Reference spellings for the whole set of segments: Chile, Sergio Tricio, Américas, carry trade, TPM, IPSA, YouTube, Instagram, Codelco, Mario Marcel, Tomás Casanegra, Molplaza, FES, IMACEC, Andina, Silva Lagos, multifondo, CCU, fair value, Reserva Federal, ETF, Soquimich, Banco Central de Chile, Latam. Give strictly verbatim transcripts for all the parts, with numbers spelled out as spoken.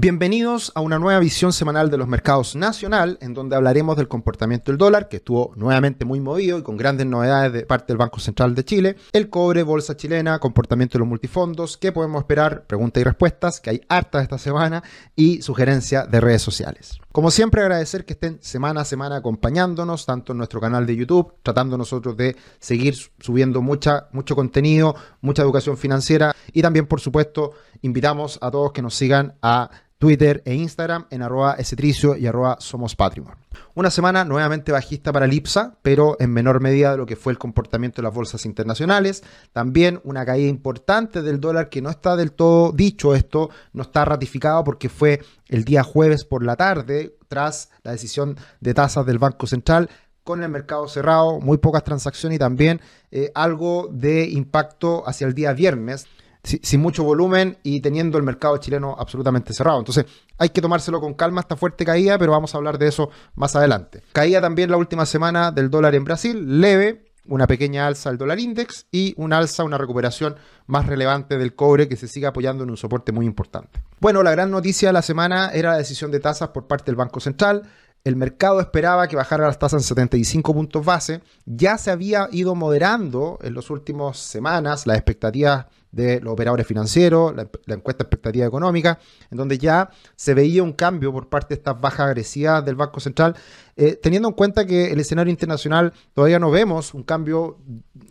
Bienvenidos a una nueva visión semanal de los mercados nacional, en donde hablaremos del comportamiento del dólar, que estuvo nuevamente muy movido y con grandes novedades de parte del Banco Central de Chile, el cobre, bolsa chilena, comportamiento de los multifondos, qué podemos esperar, preguntas y respuestas, que hay hartas esta semana, y sugerencias de redes sociales. Como siempre, agradecer que estén semana a semana acompañándonos, tanto en nuestro canal de YouTube, tratando nosotros de seguir subiendo mucha, mucho contenido, mucha educación financiera, y también, por supuesto, invitamos a todos que nos sigan a Twitter e Instagram en arroba estricio y arroba somos patrimonio. Una semana nuevamente bajista para el IPSA, pero en menor medida de lo que fue el comportamiento de las bolsas internacionales. También una caída importante del dólar que no está del todo dicho esto, no está ratificado porque fue el día jueves por la tarde tras la decisión de tasas del Banco Central, con el mercado cerrado, muy pocas transacciones y también eh, algo de impacto hacia el día viernes. Sin mucho volumen y teniendo el mercado chileno absolutamente cerrado. Entonces hay que tomárselo con calma esta fuerte caída, pero vamos a hablar de eso más adelante. Caída también la última semana del dólar en Brasil, leve, una pequeña alza del dólar index y un alza, una recuperación más relevante del cobre que se sigue apoyando en un soporte muy importante. Bueno, la gran noticia de la semana era la decisión de tasas por parte del Banco Central. El mercado esperaba que bajara las tasas en setenta y cinco puntos base. Ya se había ido moderando en las últimas semanas las expectativas de los operadores financieros, la, la encuesta de expectativa económica, en donde ya se veía un cambio por parte de estas bajas agresivas del Banco Central, eh, teniendo en cuenta que el escenario internacional todavía no vemos un cambio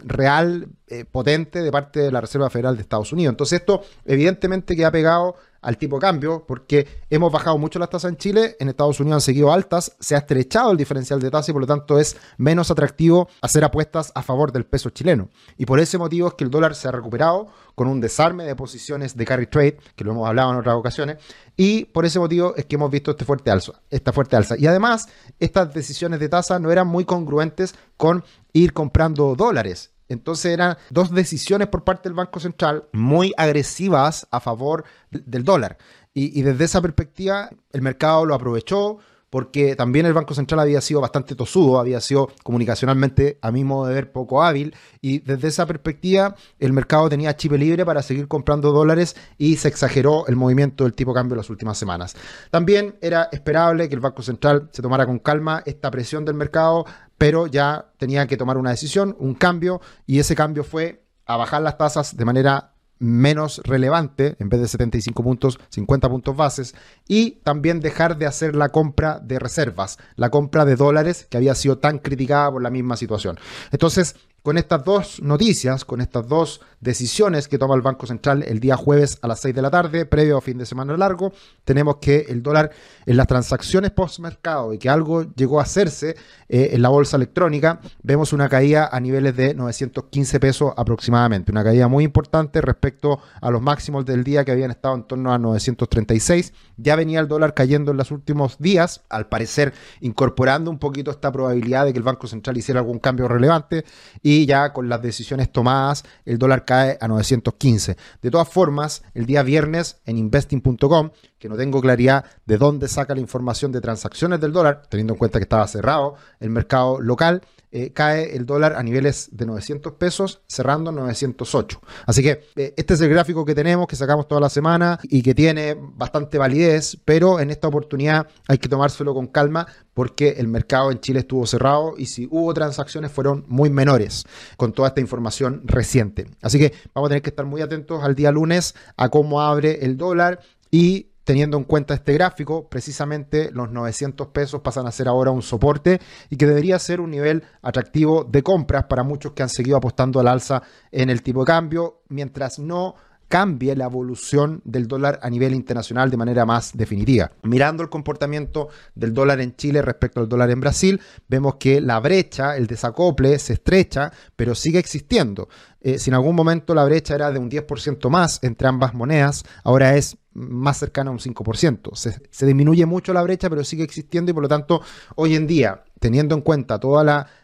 real, eh, potente de parte de la Reserva Federal de Estados Unidos. Entonces esto evidentemente queda pegado al tipo de cambio, porque hemos bajado mucho las tasas en Chile, en Estados Unidos han seguido altas, se ha estrechado el diferencial de tasa y por lo tanto es menos atractivo hacer apuestas a favor del peso chileno. Y por ese motivo es que el dólar se ha recuperado con un desarme de posiciones de carry trade, que lo hemos hablado en otras ocasiones, y por ese motivo es que hemos visto este fuerte alza, esta fuerte alza. Y además, estas decisiones de tasa no eran muy congruentes con ir comprando dólares. Entonces eran dos decisiones por parte del Banco Central muy agresivas a favor del dólar. Y, y desde esa perspectiva el mercado lo aprovechó porque también el Banco Central había sido bastante tosudo, había sido comunicacionalmente, a mi modo de ver, poco hábil. Y desde esa perspectiva el mercado tenía chip libre para seguir comprando dólares y se exageró el movimiento del tipo de cambio en las últimas semanas. También era esperable que el Banco Central se tomara con calma esta presión del mercado, pero ya tenía que tomar una decisión, un cambio, y ese cambio fue a bajar las tasas de manera menos relevante, en vez de setenta y cinco puntos, cincuenta puntos bases, y también dejar de hacer la compra de reservas, la compra de dólares que había sido tan criticada por la misma situación. Entonces, con estas dos noticias, con estas dos decisiones que toma el Banco Central el día jueves a las seis de la tarde, previo a fin de semana largo, tenemos que el dólar en las transacciones postmercado y que algo llegó a hacerse eh, en la bolsa electrónica, vemos una caída a niveles de novecientos quince pesos aproximadamente, una caída muy importante respecto a los máximos del día que habían estado en torno a novecientos treinta y seis. Ya venía el dólar cayendo en los últimos días, al parecer incorporando un poquito esta probabilidad de que el Banco Central hiciera algún cambio relevante, y Y ya con las decisiones tomadas, el dólar cae a novecientos quince. De todas formas, el día viernes en investing punto com, que no tengo claridad de dónde saca la información de transacciones del dólar, teniendo en cuenta que estaba cerrado el mercado local, eh, cae el dólar a niveles de novecientos pesos, cerrando novecientos ocho. Así que eh, este es el gráfico que tenemos, que sacamos toda la semana y que tiene bastante validez, pero en esta oportunidad hay que tomárselo con calma porque el mercado en Chile estuvo cerrado y si hubo transacciones fueron muy menores con toda esta información reciente. Así que vamos a tener que estar muy atentos al día lunes a cómo abre el dólar y teniendo en cuenta este gráfico, precisamente los novecientos pesos pasan a ser ahora un soporte y que debería ser un nivel atractivo de compras para muchos que han seguido apostando al alza en el tipo de cambio, mientras no cambie la evolución del dólar a nivel internacional de manera más definitiva. Mirando el comportamiento del dólar en Chile respecto al dólar en Brasil, vemos que la brecha, el desacople, se estrecha, pero sigue existiendo. Eh, si en algún momento la brecha era de un diez por ciento más entre ambas monedas, ahora es más cercana a un cinco por ciento. Se, se disminuye mucho la brecha, pero sigue existiendo y por lo tanto, hoy en día, teniendo en cuenta todo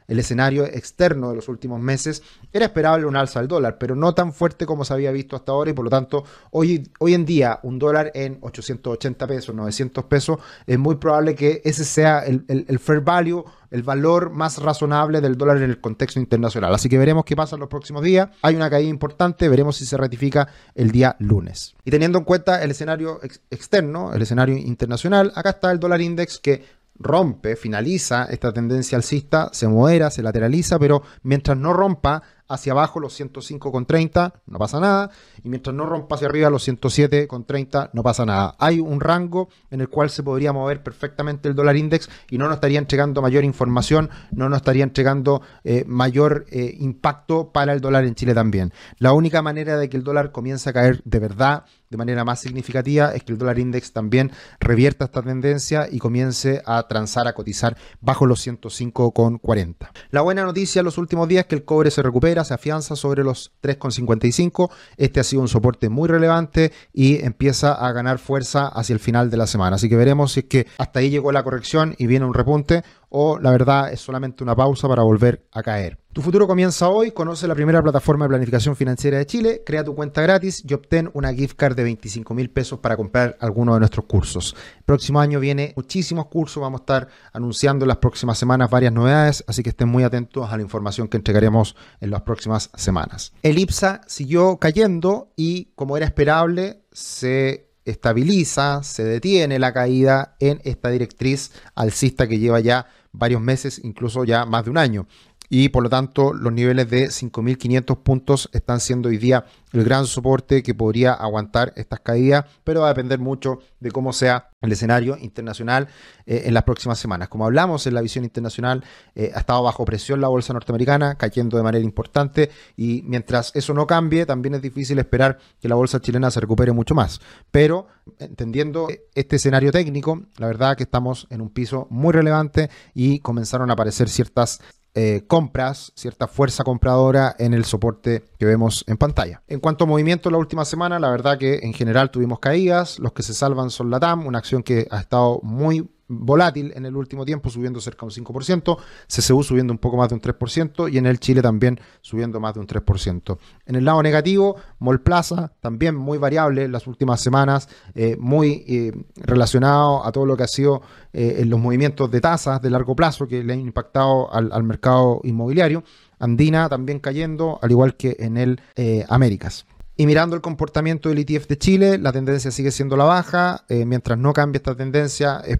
el escenario externo de los últimos meses, era esperable un alza del dólar, pero no tan fuerte como se había visto hasta ahora y por lo tanto, hoy, hoy en día, un dólar en ochocientos ochenta pesos, novecientos pesos, es muy probable que ese sea el, el, el fair value, el valor más razonable del dólar en el contexto internacional. Así que veremos qué pasa en los próximos días. Hay una caída importante, veremos si se ratifica el día lunes. Y teniendo en cuenta el escenario ex externo, el escenario internacional, acá está el dólar index que rompe, finaliza esta tendencia alcista, se modera, se lateraliza, pero mientras no rompa hacia abajo los ciento cinco con treinta no pasa nada, y mientras no rompa hacia arriba los ciento siete con treinta no pasa nada. Hay un rango en el cual se podría mover perfectamente el dólar index y no nos estaría entregando mayor información, no nos estaría entregando eh, mayor eh, impacto para el dólar en Chile también. La única manera de que el dólar comience a caer de verdad, de manera más significativa, es que el dólar index también revierta esta tendencia y comience a transar, a cotizar bajo los ciento cinco con cuarenta. La buena noticia en los últimos días es que el cobre se recupera, se afianza sobre los tres con cincuenta y cinco. Este ha sido un soporte muy relevante y empieza a ganar fuerza hacia el final de la semana. Así que veremos si es que hasta ahí llegó la corrección y viene un repunte, o la verdad es solamente una pausa para volver a caer. Tu futuro comienza hoy. Conoce la primera plataforma de planificación financiera de Chile, crea tu cuenta gratis y obtén una gift card de veinticinco mil pesos para comprar alguno de nuestros cursos. El próximo año viene muchísimos cursos, vamos a estar anunciando en las próximas semanas varias novedades, así que estén muy atentos a la información que entregaremos en las próximas semanas. El IPSA siguió cayendo y, como era esperable, se estabiliza, se detiene la caída en esta directriz alcista que lleva ya varios meses, incluso ya más de un año. Y por lo tanto, los niveles de cinco mil quinientos puntos están siendo hoy día el gran soporte que podría aguantar estas caídas, pero va a depender mucho de cómo sea el escenario internacional eh, en las próximas semanas. Como hablamos en la visión internacional, eh, ha estado bajo presión la bolsa norteamericana, cayendo de manera importante, y mientras eso no cambie, también es difícil esperar que la bolsa chilena se recupere mucho más. Pero entendiendo este escenario técnico, la verdad que estamos en un piso muy relevante y comenzaron a aparecer ciertas Eh, compras, cierta fuerza compradora en el soporte que vemos en pantalla. En cuanto a movimiento la última semana, la verdad que en general tuvimos caídas. Los que se salvan son Latam, una acción que ha estado muy volátil en el último tiempo, subiendo cerca de un cinco por ciento, C C U subiendo un poco más de un tres por ciento, y en el Chile también subiendo más de un tres por ciento. En el lado negativo, Molplaza, también muy variable en las últimas semanas, eh, muy eh, relacionado a todo lo que ha sido eh, en los movimientos de tasas de largo plazo que le han impactado al, al mercado inmobiliario. Andina también cayendo, al igual que en el eh, Américas. Y mirando el comportamiento del E T F de Chile, la tendencia sigue siendo la baja. Eh, mientras no cambie esta tendencia, es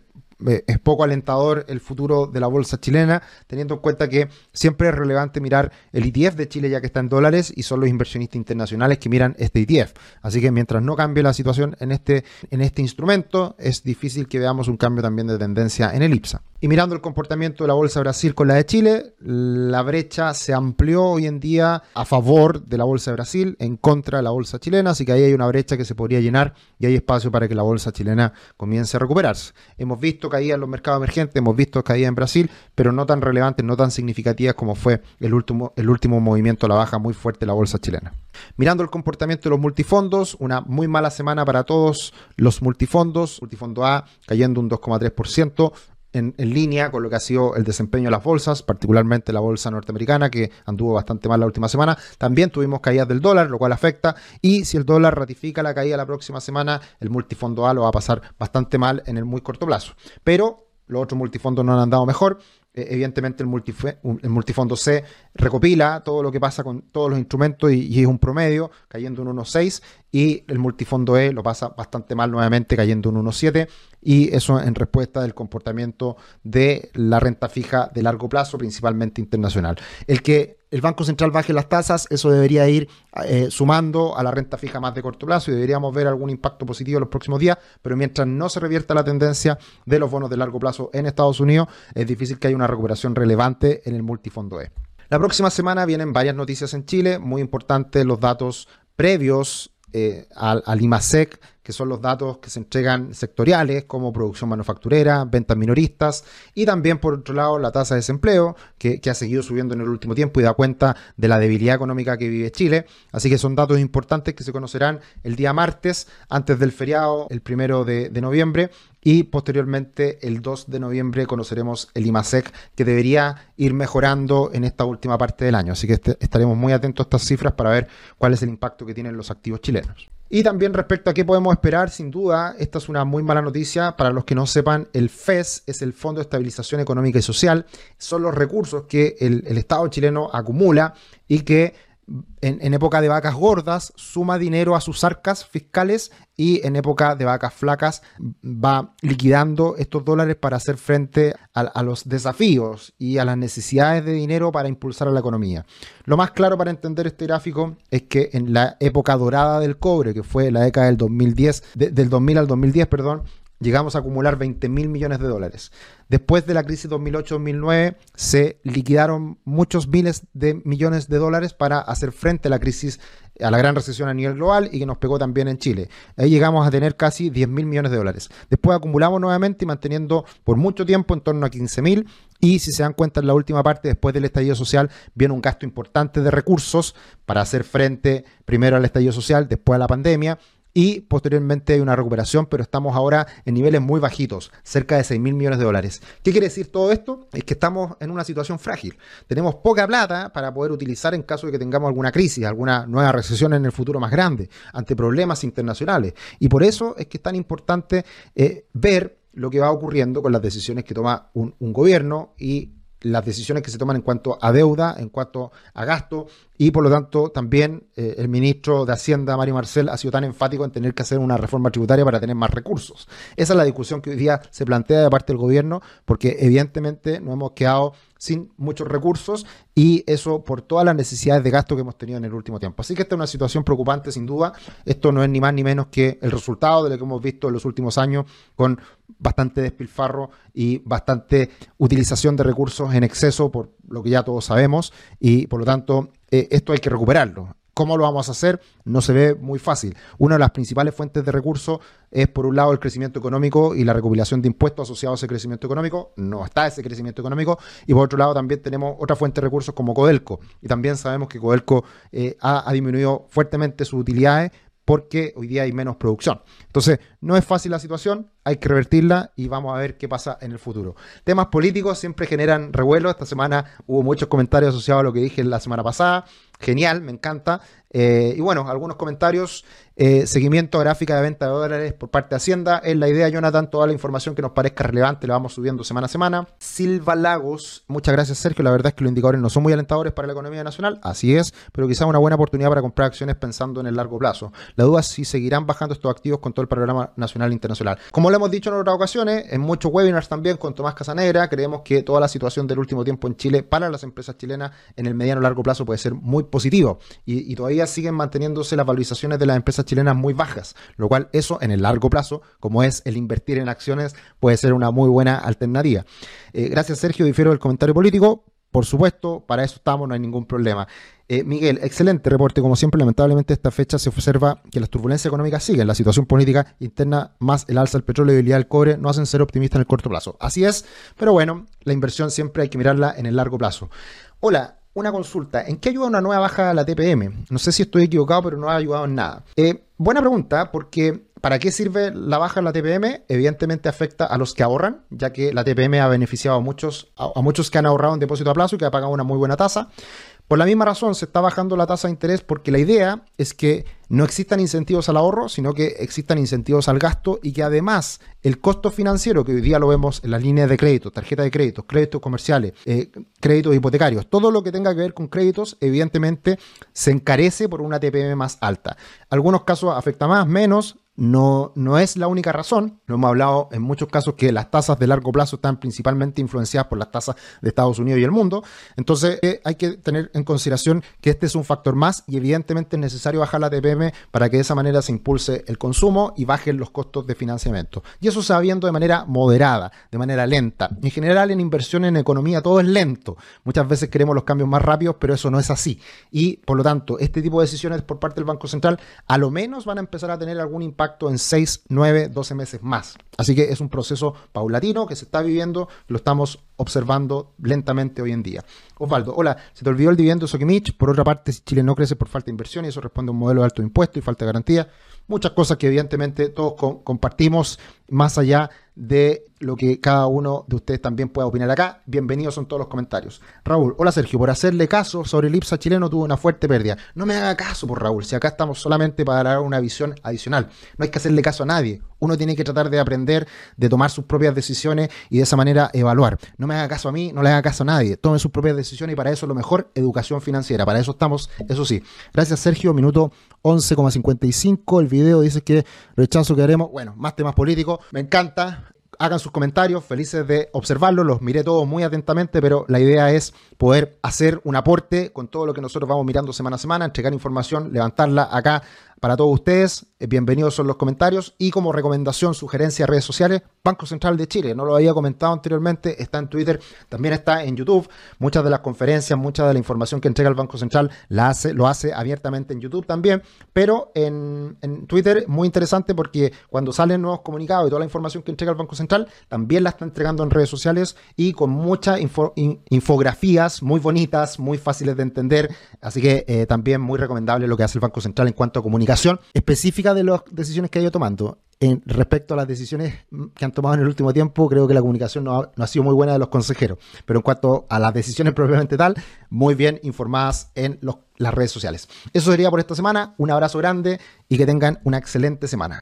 Es poco alentador el futuro de la bolsa chilena, teniendo en cuenta que siempre es relevante mirar el E T F de Chile ya que está en dólares y son los inversionistas internacionales que miran este E T F. Así que mientras no cambie la situación en este, en este instrumento, es difícil que veamos un cambio también de tendencia en el IPSA. Y mirando el comportamiento de la bolsa de Brasil con la de Chile, la brecha se amplió hoy en día a favor de la bolsa de Brasil, en contra de la bolsa chilena, así que ahí hay una brecha que se podría llenar y hay espacio para que la bolsa chilena comience a recuperarse. Hemos visto caídas en los mercados emergentes, hemos visto caídas en Brasil, pero no tan relevantes, no tan significativas como fue el último, el último movimiento a la baja muy fuerte de la bolsa chilena. Mirando el comportamiento de los multifondos, una muy mala semana para todos los multifondos. Multifondo A cayendo un dos coma tres por ciento. En, en línea con lo que ha sido el desempeño de las bolsas, particularmente la bolsa norteamericana, que anduvo bastante mal la última semana. También tuvimos caídas del dólar, lo cual afecta, y si el dólar ratifica la caída la próxima semana, el multifondo A lo va a pasar bastante mal en el muy corto plazo. Pero los otros multifondos no han andado mejor. Eh, evidentemente el, multif el multifondo C recopila todo lo que pasa con todos los instrumentos y, y es un promedio, cayendo un uno coma seis, y el multifondo E lo pasa bastante mal nuevamente, cayendo un uno coma siete. Y eso en respuesta del comportamiento de la renta fija de largo plazo, principalmente internacional. El que el Banco Central baje las tasas, eso debería ir eh, sumando a la renta fija más de corto plazo y deberíamos ver algún impacto positivo en los próximos días, pero mientras no se revierta la tendencia de los bonos de largo plazo en Estados Unidos, es difícil que haya una recuperación relevante en el multifondo E. La próxima semana vienen varias noticias en Chile, muy importantes los datos previos eh, al, al IMACEC, que son los datos que se entregan sectoriales como producción manufacturera, ventas minoristas, y también por otro lado la tasa de desempleo que, que ha seguido subiendo en el último tiempo y da cuenta de la debilidad económica que vive Chile. Así que son datos importantes que se conocerán el día martes antes del feriado, el primero de, de noviembre, y posteriormente el dos de noviembre conoceremos el IMACEC, que debería ir mejorando en esta última parte del año. Así que est- estaremos muy atentos a estas cifras para ver cuál es el impacto que tienen los activos chilenos. Y también respecto a qué podemos esperar, sin duda, esta es una muy mala noticia. Para los que no sepan, el F E S es el Fondo de Estabilización Económica y Social. Son los recursos que el, el Estado chileno acumula y que en, en época de vacas gordas suma dinero a sus arcas fiscales y en época de vacas flacas va liquidando estos dólares para hacer frente a, a los desafíos y a las necesidades de dinero para impulsar a la economía. Lo más claro para entender este gráfico es que en la época dorada del cobre, que fue la década del dos mil diez, de, del dos mil al dos mil diez, perdón, llegamos a acumular veinte mil millones de dólares. Después de la crisis dos mil ocho dos mil nueve se liquidaron muchos miles de millones de dólares para hacer frente a la crisis, a la gran recesión a nivel global y que nos pegó también en Chile. Ahí llegamos a tener casi diez mil millones de dólares. Después acumulamos nuevamente y manteniendo por mucho tiempo en torno a quince mil. Y si se dan cuenta en la última parte, después del estallido social, viene un gasto importante de recursos para hacer frente primero al estallido social, después a la pandemia. Y posteriormente hay una recuperación, pero estamos ahora en niveles muy bajitos, cerca de seis mil millones de dólares. ¿Qué quiere decir todo esto? Es que estamos en una situación frágil. Tenemos poca plata para poder utilizar en caso de que tengamos alguna crisis, alguna nueva recesión en el futuro más grande, ante problemas internacionales. Y por eso es que es tan importante eh, ver lo que va ocurriendo con las decisiones que toma un, un gobierno y las decisiones que se toman en cuanto a deuda, en cuanto a gasto, y por lo tanto también eh, el ministro de Hacienda, Mario Marcel, ha sido tan enfático en tener que hacer una reforma tributaria para tener más recursos. Esa es la discusión que hoy día se plantea de parte del gobierno, porque evidentemente nos hemos quedado sin muchos recursos y eso por todas las necesidades de gasto que hemos tenido en el último tiempo. Así que esta es una situación preocupante sin duda. Esto no es ni más ni menos que el resultado de lo que hemos visto en los últimos años con bastante despilfarro y bastante utilización de recursos en exceso, por lo que ya todos sabemos, y por lo tanto eh, esto hay que recuperarlo. ¿Cómo lo vamos a hacer? No se ve muy fácil. Una de las principales fuentes de recursos es, por un lado, el crecimiento económico y la recopilación de impuestos asociados a ese crecimiento económico. No está ese crecimiento económico. Y por otro lado, también tenemos otra fuente de recursos como Codelco. Y también sabemos que Codelco eh, ha, ha disminuido fuertemente sus utilidades porque hoy día hay menos producción. Entonces, no es fácil la situación, hay que revertirla y vamos a ver qué pasa en el futuro. Temas políticos siempre generan revuelo. Esta semana hubo muchos comentarios asociados a lo que dije la semana pasada. Genial, me encanta. Eh, y bueno, algunos comentarios. Eh, seguimiento gráfica de venta de dólares por parte de Hacienda. Es la idea, Jonathan. Toda la información que nos parezca relevante la vamos subiendo semana a semana. Silva Lagos. Muchas gracias, Sergio. La verdad es que los indicadores no son muy alentadores para la economía nacional. Así es, pero quizás una buena oportunidad para comprar acciones pensando en el largo plazo. La duda es si seguirán bajando estos activos con todo el panorama nacional e internacional. Como lo hemos dicho en otras ocasiones, en muchos webinars también con Tomás Casanegra, creemos que toda la situación del último tiempo en Chile para las empresas chilenas en el mediano y largo plazo puede ser muy positivo y, y todavía siguen manteniéndose las valorizaciones de las empresas chilenas muy bajas, lo cual eso en el largo plazo, como es el invertir en acciones, puede ser una muy buena alternativa. Eh, gracias, Sergio. Difiero del comentario político. Por supuesto, para eso estamos, no hay ningún problema. Eh, Miguel, excelente reporte. Como siempre, lamentablemente, esta fecha se observa que las turbulencias económicas siguen. La situación política interna, más el alza del petróleo y el del cobre, no hacen ser optimistas en el corto plazo. Así es, pero bueno, la inversión siempre hay que mirarla en el largo plazo. Hola, una consulta. ¿En qué ayuda una nueva baja a la T P M? No sé si estoy equivocado, pero no ha ayudado en nada. Eh, buena pregunta, porque ¿para qué sirve la baja en la T P M? Evidentemente afecta a los que ahorran, ya que la T P M ha beneficiado a muchos, a, a muchos que han ahorrado en depósito a plazo y que ha pagado una muy buena tasa. Por la misma razón se está bajando la tasa de interés, porque la idea es que no existan incentivos al ahorro, sino que existan incentivos al gasto y que además el costo financiero, que hoy día lo vemos en las líneas de crédito, tarjeta de crédito, créditos comerciales, eh, créditos hipotecarios, todo lo que tenga que ver con créditos, evidentemente se encarece por una T P M más alta. Algunos casos afecta más, menos. No, no es la única razón. Lo hemos hablado en muchos casos que las tasas de largo plazo están principalmente influenciadas por las tasas de Estados Unidos y el mundo. Entonces eh, hay que tener en consideración que este es un factor más y evidentemente es necesario bajar la T P M para que de esa manera se impulse el consumo y bajen los costos de financiamiento. Y eso se va viendo de manera moderada, de manera lenta. En general en inversión, en economía, todo es lento. Muchas veces queremos los cambios más rápidos, pero eso no es así. Y por lo tanto, este tipo de decisiones por parte del Banco Central a lo menos van a empezar a tener algún impacto en seis, nueve, doce meses más. Así que es un proceso paulatino que se está viviendo, lo estamos observando lentamente hoy en día. Osvaldo, hola, se te olvidó el dividendo de Soquimich. Por otra parte, si Chile no crece por falta de inversión, y eso responde a un modelo de alto impuesto y falta de garantía, muchas cosas que evidentemente todos co- compartimos más allá de lo que cada uno de ustedes también pueda opinar acá. Bienvenidos son todos los comentarios. Raúl, hola Sergio, por hacerle caso sobre el IPSA chileno tuvo una fuerte pérdida. No me haga caso por Raúl, si acá estamos solamente para dar una visión adicional. No hay que hacerle caso a nadie. Uno tiene que tratar de aprender, de tomar sus propias decisiones y de esa manera evaluar. No me haga caso a mí, no le haga caso a nadie. Tomen sus propias decisiones y para eso lo mejor, educación financiera. Para eso estamos, eso sí. Gracias Sergio, minuto once cincuenta y cinco. El video dice que rechazo que haremos. Bueno, más temas políticos. Me encanta. Hagan sus comentarios, felices de observarlos, los miré todos muy atentamente, pero la idea es poder hacer un aporte con todo lo que nosotros vamos mirando semana a semana, entregar información, levantarla acá para todos ustedes. Bienvenidos son los comentarios y como recomendación, sugerencia, redes sociales, Banco Central de Chile, no lo había comentado anteriormente, está en Twitter, también está en YouTube, muchas de las conferencias, mucha de la información que entrega el Banco Central la hace, lo hace abiertamente en YouTube también, pero en, en Twitter muy interesante porque cuando salen nuevos comunicados y toda la información que entrega el Banco Central Central, también la está entregando en redes sociales y con muchas info, in, infografías muy bonitas, muy fáciles de entender, así que eh, también muy recomendable lo que hace el Banco Central en cuanto a comunicación específica de las decisiones que ha ido tomando. En, respecto a las decisiones que han tomado en el último tiempo, creo que la comunicación no ha, no ha sido muy buena de los consejeros, pero en cuanto a las decisiones propiamente tal, muy bien informadas en los, las redes sociales. Eso sería por esta semana, un abrazo grande y que tengan una excelente semana.